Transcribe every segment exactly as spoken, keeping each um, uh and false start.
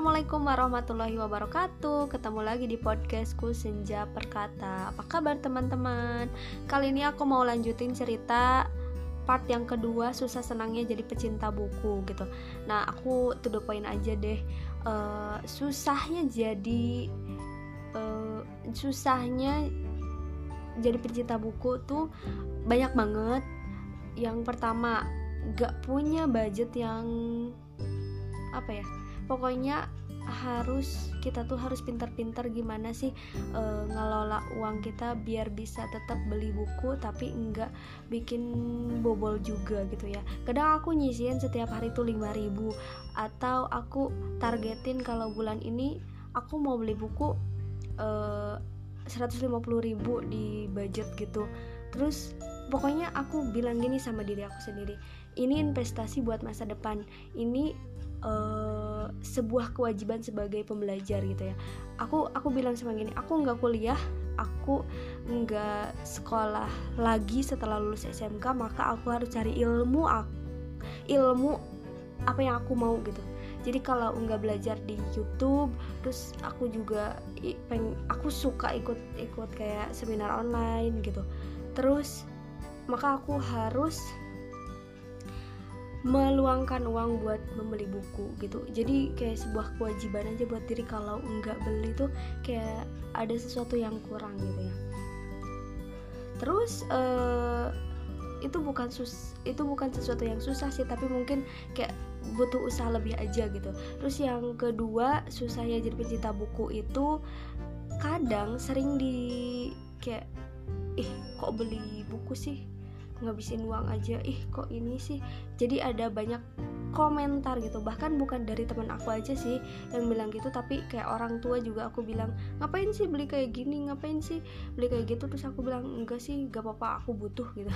Assalamualaikum warahmatullahi wabarakatuh. Ketemu lagi di podcastku Senja Perkata. Apa kabar teman-teman? Kali ini aku mau lanjutin cerita part yang kedua, susah senangnya jadi pecinta buku gitu. Nah, aku to the point aja deh. uh, Susahnya jadi uh, Susahnya jadi pecinta buku tuh banyak banget. Yang pertama, gak punya budget yang apa ya, pokoknya harus, kita tuh harus pintar-pintar gimana sih e, ngelola uang kita biar bisa tetap beli buku tapi enggak bikin bobol juga gitu ya. Kadang aku nyisihin setiap hari tuh lima ribu, atau aku targetin kalau bulan ini aku mau beli buku e, seratus lima puluh ribu di budget gitu. Terus pokoknya aku bilang gini sama diri aku sendiri, ini investasi buat masa depan, ini Uh, sebuah kewajiban sebagai pembelajar gitu ya. Aku aku bilang sama gini, aku nggak kuliah, aku nggak sekolah lagi setelah lulus S M K, maka aku harus cari ilmu aku, ilmu apa yang aku mau gitu. Jadi kalau nggak belajar di YouTube, terus aku juga peng, aku suka ikut-ikut kayak seminar online gitu. Terus maka aku harus meluangkan uang buat membeli buku gitu. Jadi kayak sebuah kewajiban aja buat diri, kalau nggak beli tuh kayak ada sesuatu yang kurang gitu ya. Terus uh, itu bukan sus itu bukan sesuatu yang susah sih, tapi mungkin kayak butuh usaha lebih aja gitu. Terus yang kedua, susahnya jadi pecinta buku itu kadang sering di kayak ih kok beli buku sih, ngabisin uang aja, ih kok ini sih. Jadi ada banyak komentar gitu, bahkan bukan dari teman aku aja sih yang bilang gitu, tapi kayak orang tua juga aku bilang, ngapain sih beli kayak gini, ngapain sih beli kayak gitu. Terus aku bilang, enggak sih, gak apa-apa, aku butuh gitu.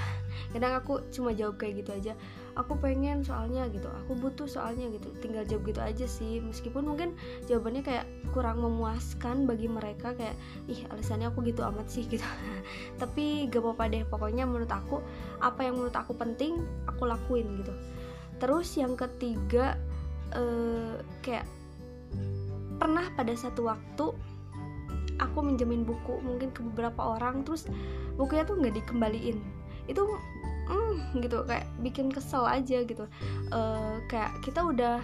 Kadang aku cuma jawab kayak gitu aja, aku pengen soalnya gitu, aku butuh soalnya gitu, tinggal jawab gitu aja sih. Meskipun mungkin jawabannya kayak kurang memuaskan bagi mereka, kayak ih alasannya aku gitu amat sih gitu. Tapi gak apa-apa deh, pokoknya menurut aku, apa yang menurut aku penting, aku lakuin gitu. Terus yang ketiga, eh, kayak pernah pada satu waktu aku minjemin buku mungkin ke beberapa orang, terus bukunya tuh nggak dikembaliin. Itu mm, gitu kayak bikin kesel aja gitu. Eh, kayak kita udah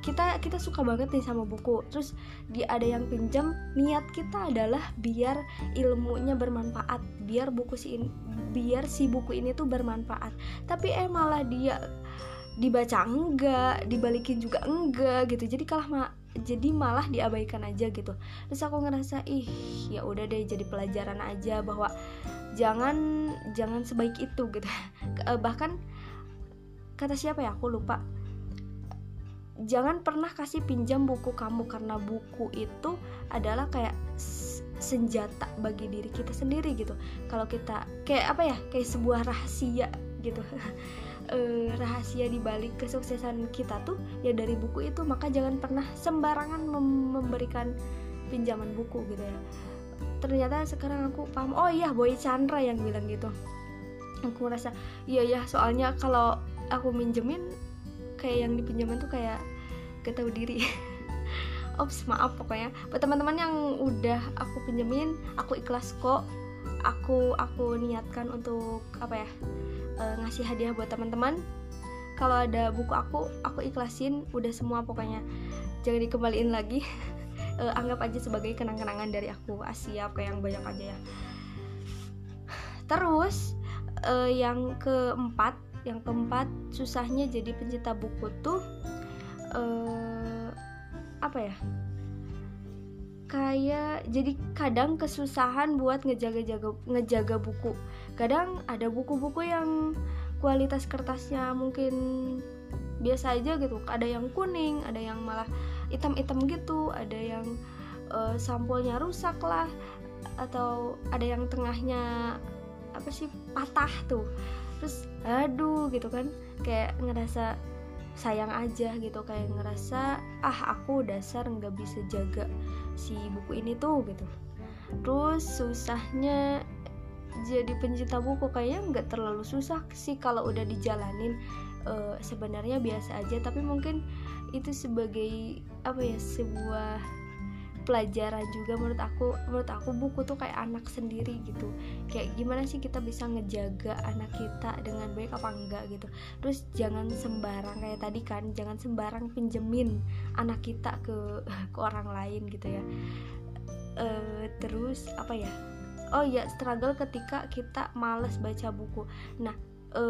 kita kita suka banget nih sama buku, terus dia ada yang pinjam, niat kita adalah biar ilmunya bermanfaat, biar buku si biar si buku ini tuh bermanfaat. Tapi eh malah dia dibaca enggak, dibalikin juga enggak gitu. Jadi kalah ma- jadi malah diabaikan aja gitu. Terus aku ngerasa ih ya udah deh, jadi pelajaran aja bahwa jangan jangan sebaik itu gitu. Bahkan kata siapa ya, aku lupa, jangan pernah kasih pinjam buku kamu, karena buku itu adalah kayak senjata bagi diri kita sendiri gitu. Kalau kita kayak apa ya, kayak sebuah rahasia gitu. Eh, rahasia dibalik kesuksesan kita tuh ya dari buku itu. Maka jangan pernah sembarangan mem- memberikan pinjaman buku gitu ya. Ternyata sekarang aku paham, oh iya Boy Chandra yang bilang gitu. Aku merasa iya ya, soalnya kalau aku minjemin kayak yang dipinjaman tuh kayak gak tahu diri. Ops, maaf pokoknya. Buat teman-teman yang udah aku pinjemin, aku ikhlas kok. Aku aku niatkan untuk apa ya, e, ngasih hadiah buat teman-teman. Kalau ada buku aku, aku ikhlasin. Udah semua pokoknya, jangan dikembaliin lagi. e, Anggap aja sebagai kenang-kenangan dari aku. Asyap kayak yang banyak aja ya. Terus e, yang keempat, yang keempat susahnya jadi pencinta buku tuh eh, apa ya, kayak jadi kadang kesusahan buat ngejaga-jaga ngejaga buku. Kadang ada buku-buku yang kualitas kertasnya mungkin biasa aja gitu, ada yang kuning, ada yang malah hitam-hitam gitu, ada yang eh, sampulnya rusak lah, atau ada yang tengahnya apa sih patah tuh. Terus aduh gitu kan, kayak ngerasa sayang aja gitu, kayak ngerasa ah aku dasar nggak bisa jaga si buku ini tuh gitu. Terus susahnya jadi pencinta buku kayaknya nggak terlalu susah sih kalau udah dijalanin. E, sebenarnya biasa aja, tapi mungkin itu sebagai apa ya, sebuah pelajaran juga menurut aku. Menurut aku buku tuh kayak anak sendiri gitu, kayak gimana sih kita bisa ngejaga anak kita dengan baik apa enggak gitu. Terus jangan sembarang, kayak tadi kan, jangan sembarang pinjemin anak kita ke ke orang lain gitu ya. E, terus apa ya, oh ya, struggle ketika kita malas baca buku. Nah e,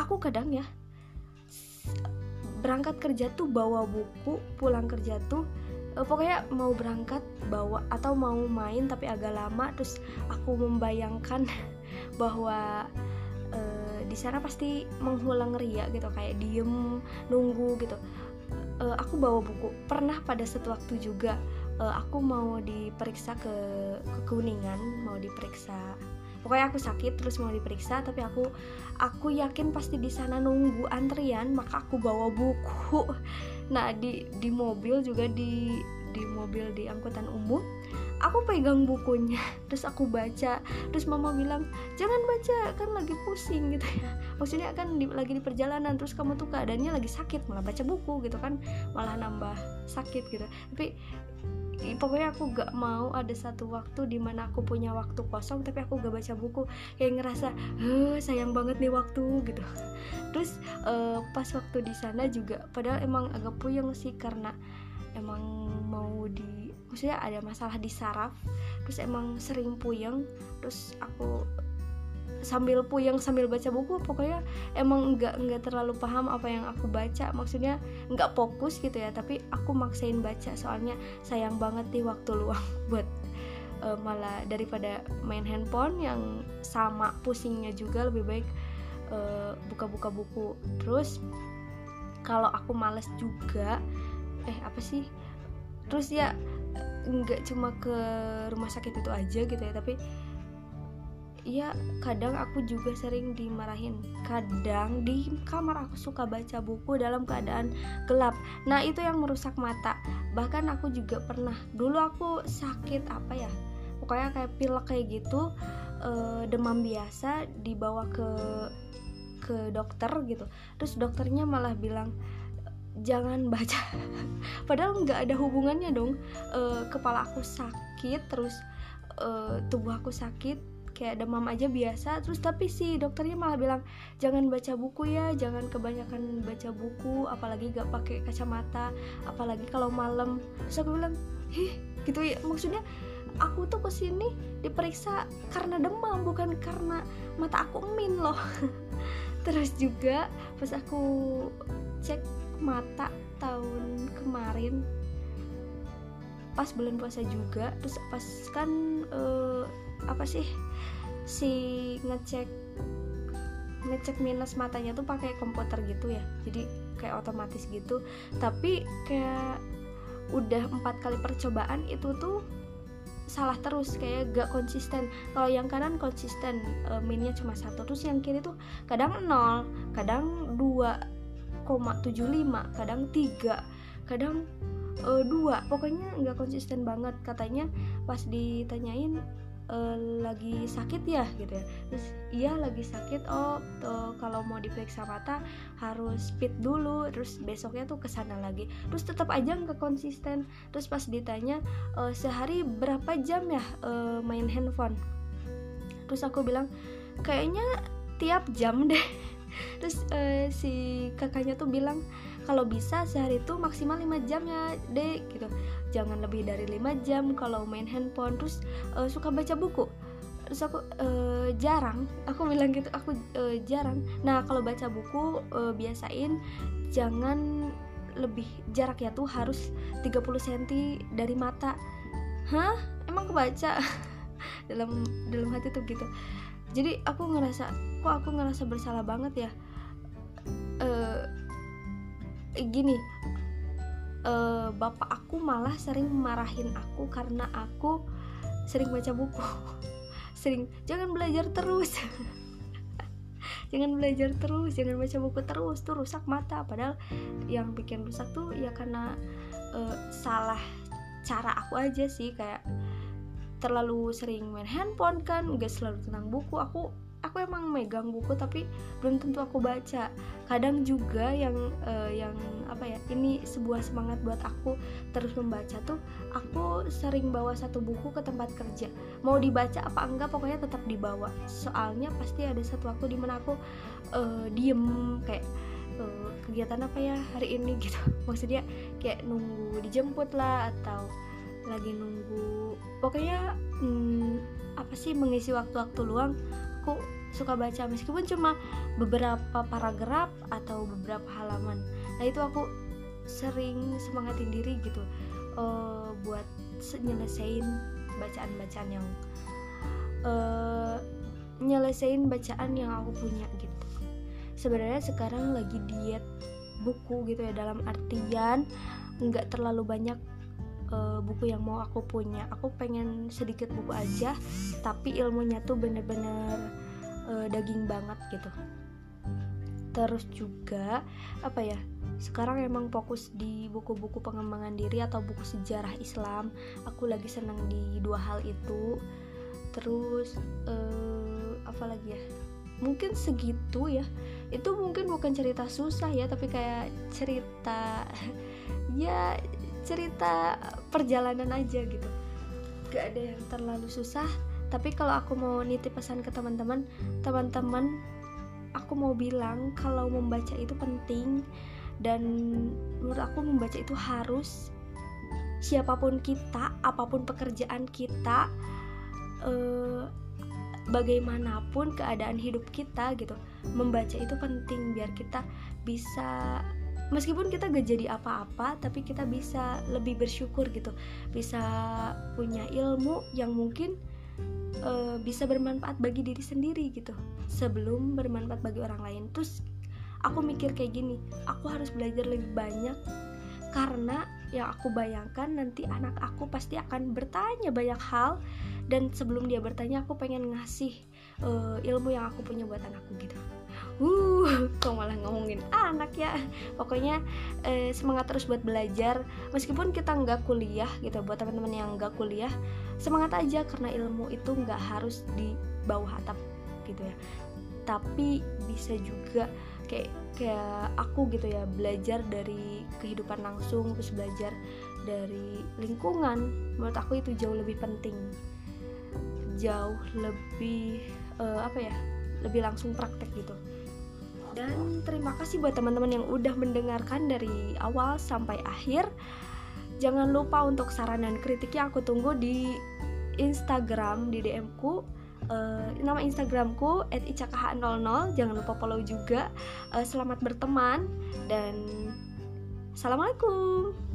aku kadang ya berangkat kerja tuh bawa buku, pulang kerja tuh pokoknya mau berangkat bawa, atau mau main tapi agak lama, terus aku membayangkan bahwa e, di sana pasti menghulang ria gitu, kayak diem nunggu gitu. E, aku bawa buku. Pernah pada satu waktu juga e, aku mau diperiksa ke, ke Kuningan, mau diperiksa. Pokoknya aku sakit terus mau diperiksa, tapi aku aku yakin pasti di sana nunggu antrian, maka aku bawa buku. Nah di di mobil juga, di di mobil di angkutan umum aku pegang bukunya, terus aku baca. Terus mama bilang jangan baca, kan lagi pusing gitu ya, maksudnya kan di, lagi di perjalanan, terus kamu tuh keadaannya lagi sakit malah baca buku gitu kan, malah nambah sakit gitu. Tapi pokoknya aku gak mau ada satu waktu dimana aku punya waktu kosong tapi aku gak baca buku, kayak ngerasa sayang banget nih waktu gitu. Terus uh, pas waktu di sana juga, padahal emang agak puyeng sih karena emang mau di, maksudnya ada masalah di saraf, terus emang sering puyeng. Terus aku sambil puyeng sambil baca buku, pokoknya emang nggak nggak terlalu paham apa yang aku baca, maksudnya nggak fokus gitu ya. Tapi aku maksain baca soalnya sayang banget nih waktu luang buat uh, malah daripada main handphone yang sama pusingnya juga, lebih baik uh, buka-buka buku. Terus kalau aku malas juga eh apa sih terus ya nggak cuma ke rumah sakit itu aja gitu ya, tapi ya kadang aku juga sering dimarahin. Kadang di kamar aku suka baca buku dalam keadaan gelap. Nah itu yang merusak mata. Bahkan aku juga pernah, dulu aku sakit apa ya, pokoknya kayak pilek kayak gitu, e, demam biasa, dibawa ke ke dokter gitu. Terus dokternya malah bilang jangan baca padahal nggak ada hubungannya dong. E, kepala aku sakit, terus e, tubuh aku sakit, kayak demam aja biasa. Terus tapi si dokternya malah bilang jangan baca buku ya, jangan kebanyakan baca buku, apalagi gak pakai kacamata, apalagi kalau malam. Terus aku bilang hih gitu ya, maksudnya aku tuh kesini diperiksa karena demam, bukan karena mata aku emin loh. Terus juga pas aku cek mata tahun kemarin pas bulan puasa juga, terus pas kan uh, apa sih si ngecek ngecek minus matanya tuh pakai komputer gitu ya, jadi kayak otomatis gitu. Tapi kayak udah empat kali percobaan itu tuh salah terus, kayak gak konsisten. Kalau yang kanan konsisten, e, minnya cuma satu, terus yang kiri tuh kadang nol, kadang dua koma tujuh lima, kadang tiga, kadang e, dua. Pokoknya gak konsisten banget. Katanya pas ditanyain lagi sakit ya gitu ya, terus iya lagi sakit, oh tuh, kalau mau diperiksa mata harus fit dulu, terus besoknya tuh kesana lagi, terus tetap aja nggak konsisten. Terus pas ditanya e, sehari berapa jam ya e, main handphone, terus aku bilang kayaknya tiap jam deh. Terus e, si kakaknya tuh bilang kalau bisa sehari itu maksimal lima jam ya dek gitu, jangan lebih dari lima jam kalau main handphone. Terus uh, suka baca buku, terus aku uh, jarang, aku bilang gitu, aku uh, jarang. Nah kalau baca buku uh, biasain jangan lebih, jaraknya tuh harus tiga puluh sentimeter dari mata. Hah? Emang kebaca? dalam dalam hati tuh gitu. Jadi aku ngerasa, kok aku ngerasa bersalah banget ya. Uh, gini, uh, bapak aku malah sering marahin aku karena aku sering baca buku. Sering, jangan belajar terus jangan belajar terus, jangan baca buku terus, tuh rusak mata. Padahal yang bikin rusak tuh ya karena uh, salah cara aku aja sih, kayak terlalu sering main handphone kan, gak selalu tentang buku. Aku aku emang megang buku tapi belum tentu aku baca. Kadang juga yang eh, yang apa ya, ini sebuah semangat buat aku terus membaca tuh, aku sering bawa satu buku ke tempat kerja, mau dibaca apa enggak pokoknya tetap dibawa, soalnya pasti ada satu waktu dimana aku eh, diem kayak eh, kegiatan apa ya hari ini gitu, maksudnya kayak nunggu dijemput lah atau lagi nunggu, pokoknya hmm, apa sih, mengisi waktu-waktu luang. Aku suka baca meskipun cuma beberapa paragraf atau beberapa halaman. Nah itu aku sering semangatin diri gitu uh, buat nyelesain bacaan-bacaan yang uh, nyelesain bacaan yang aku punya gitu. Sebenarnya sekarang lagi diet buku gitu ya, dalam artian nggak terlalu banyak buku yang mau aku punya. Aku pengen sedikit buku aja, tapi ilmunya tuh bener-bener uh, daging banget gitu. Terus juga apa ya, sekarang emang fokus di buku-buku pengembangan diri atau buku sejarah Islam. Aku lagi seneng di dua hal itu. Terus uh, apa lagi ya, mungkin segitu ya. Itu mungkin bukan cerita susah ya, tapi kayak cerita ya cerita perjalanan aja gitu, gak ada yang terlalu susah. Tapi kalau aku mau nitip pesan ke teman-teman, teman-teman aku mau bilang kalau membaca itu penting, dan menurut aku membaca itu harus, siapapun kita, apapun pekerjaan kita, eh, bagaimanapun keadaan hidup kita gitu, membaca itu penting biar kita bisa, meskipun kita gak jadi apa-apa, tapi kita bisa lebih bersyukur gitu, bisa punya ilmu yang mungkin e, bisa bermanfaat bagi diri sendiri gitu, sebelum bermanfaat bagi orang lain. Terus aku mikir kayak gini, aku harus belajar lebih banyak, karena yang aku bayangkan nanti anak aku pasti akan bertanya banyak hal, dan sebelum dia bertanya aku pengen ngasih e, ilmu yang aku punya buat anakku gitu. Uh, kok malah ngomongin anak ya. Pokoknya eh, semangat terus buat belajar, meskipun kita nggak kuliah gitu. Buat teman-teman yang nggak kuliah, semangat aja, karena ilmu itu nggak harus di bawah atap gitu ya. Tapi bisa juga kayak kayak aku gitu ya, belajar dari kehidupan langsung, terus belajar dari lingkungan. Menurut aku itu jauh lebih penting, jauh lebih eh, apa ya, lebih langsung praktek gitu. Dan terima kasih buat teman-teman yang udah mendengarkan dari awal sampai akhir. Jangan lupa untuk saran dan kritiknya aku tunggu di Instagram, di D M-ku. Uh, nama Instagramku et i c a k h nol nol. Jangan lupa follow juga. Uh, selamat berteman dan assalamualaikum.